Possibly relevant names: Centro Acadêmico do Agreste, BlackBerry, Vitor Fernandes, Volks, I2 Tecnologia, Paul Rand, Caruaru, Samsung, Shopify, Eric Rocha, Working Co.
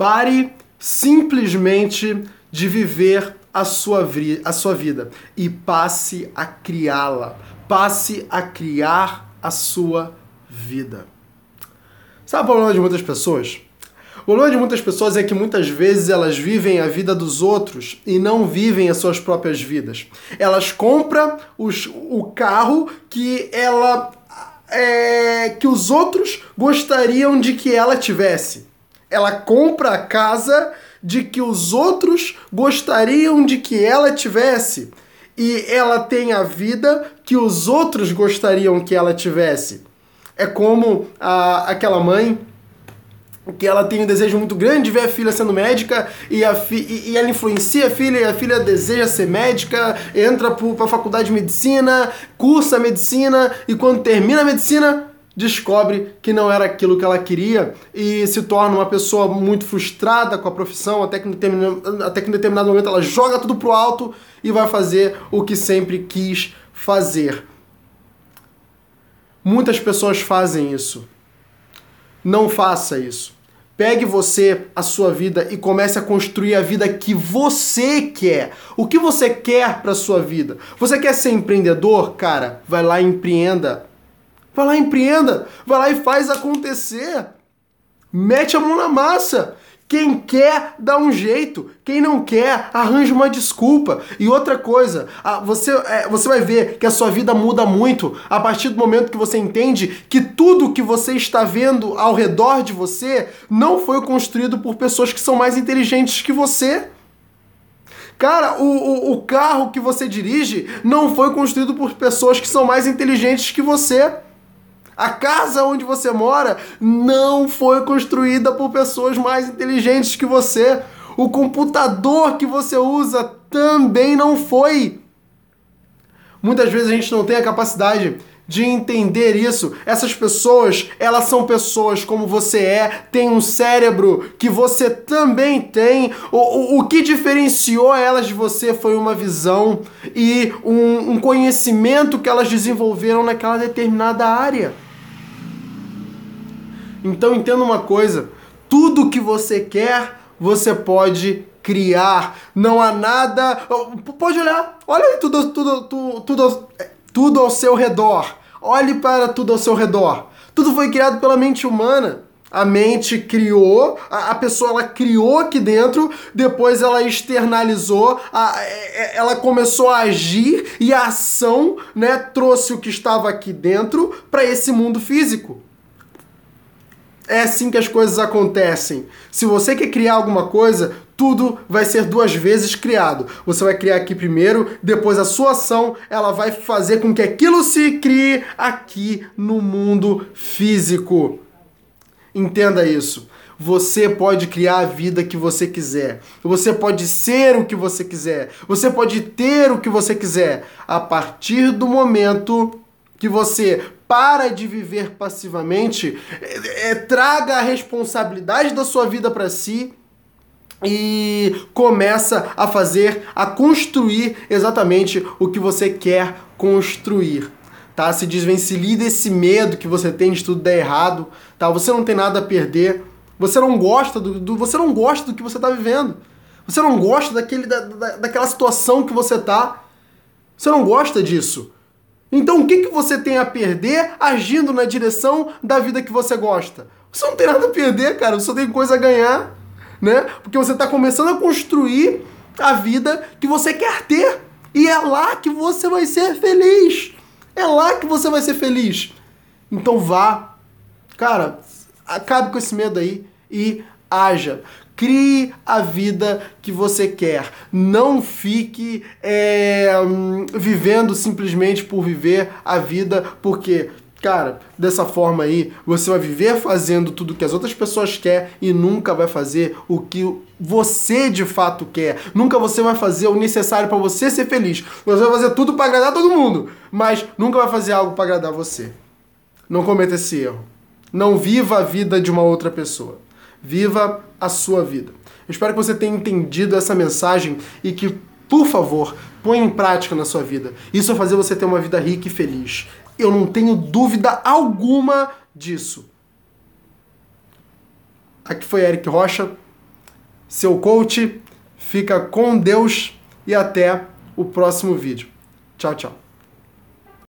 Pare simplesmente de viver a sua vida e passe a criá-la. Passe a criar a sua vida. Sabe o problema de muitas pessoas? O problema de muitas pessoas é que muitas vezes elas vivem a vida dos outros e não vivem as suas próprias vidas. Elas compram o carro que os outros gostariam de que ela tivesse. Ela compra a casa de que os outros gostariam de que ela tivesse. E ela tem a vida que os outros gostariam que ela tivesse. É como aquela mãe que ela tem um desejo muito grande de ver a filha sendo médica e ela influencia a filha e a filha deseja ser médica, entra para a faculdade de medicina, cursa medicina e quando termina a medicina descobre que não era aquilo que ela queria e se torna uma pessoa muito frustrada com a profissão, até que em determinado momento ela joga tudo pro alto e vai fazer o que sempre quis fazer. Muitas pessoas fazem isso. Não faça isso. Pegue você a sua vida e comece a construir a vida que você quer. O que você quer para sua vida? Você quer ser empreendedor? Cara, vai lá e empreenda. Vai lá e empreenda. Vai lá e faz acontecer. Mete a mão na massa. Quem quer, dá um jeito. Quem não quer, arranja uma desculpa. E outra coisa, você vai ver que a sua vida muda muito a partir do momento que você entende que tudo que você está vendo ao redor de você não foi construído por pessoas que são mais inteligentes que você. Cara, o carro que você dirige não foi construído por pessoas que são mais inteligentes que você. A casa onde você mora não foi construída por pessoas mais inteligentes que você. O computador que você usa também não foi. Muitas vezes a gente não tem a capacidade de entender isso. Essas pessoas, elas são pessoas como você é, têm um cérebro que você também tem. O que diferenciou elas de você foi uma visão e um conhecimento que elas desenvolveram naquela determinada área. Então entenda uma coisa, tudo que você quer, você pode criar. Não há nada... Pode olhar, olha aí tudo ao seu redor. Olhe para tudo ao seu redor. Tudo foi criado pela mente humana. A mente criou, a pessoa ela criou aqui dentro, depois ela externalizou, ela começou a agir e a ação, né, trouxe o que estava aqui dentro para esse mundo físico. É assim que as coisas acontecem. Se você quer criar alguma coisa, tudo vai ser duas vezes criado. Você vai criar aqui primeiro, depois a sua ação, ela vai fazer com que aquilo se crie aqui no mundo físico. Entenda isso. Você pode criar a vida que você quiser. Você pode ser o que você quiser. Você pode ter o que você quiser. A partir do momento que você para de viver passivamente, traga a responsabilidade da sua vida para si e começa a fazer, a construir exatamente o que você quer construir, tá? Se desvencilhe desse medo que você tem de tudo dar errado, tá? Você não tem nada a perder, você não gosta você não gosta do que você está vivendo, você não gosta daquela situação que você está, você não gosta disso. Então o que você tem a perder agindo na direção da vida que você gosta? Você não tem nada a perder, cara, você só tem coisa a ganhar, né? Porque você está começando a construir a vida que você quer ter. E é lá que você vai ser feliz. É lá que você vai ser feliz. Então vá. Cara, acabe com esse medo aí e haja. Crie a vida que você quer. Não fique vivendo simplesmente por viver a vida, porque, cara, dessa forma aí, você vai viver fazendo tudo que as outras pessoas querem e nunca vai fazer o que você de fato quer. Nunca você vai fazer o necessário para você ser feliz. Você vai fazer tudo para agradar todo mundo, mas nunca vai fazer algo para agradar você. Não cometa esse erro. Não viva a vida de uma outra pessoa. Viva a sua vida. Eu espero que você tenha entendido essa mensagem e que, por favor, ponha em prática na sua vida. Isso vai fazer você ter uma vida rica e feliz. Eu não tenho dúvida alguma disso. Aqui foi Eric Rocha. seu coach, fica com Deus e até o próximo vídeo. Tchau, tchau.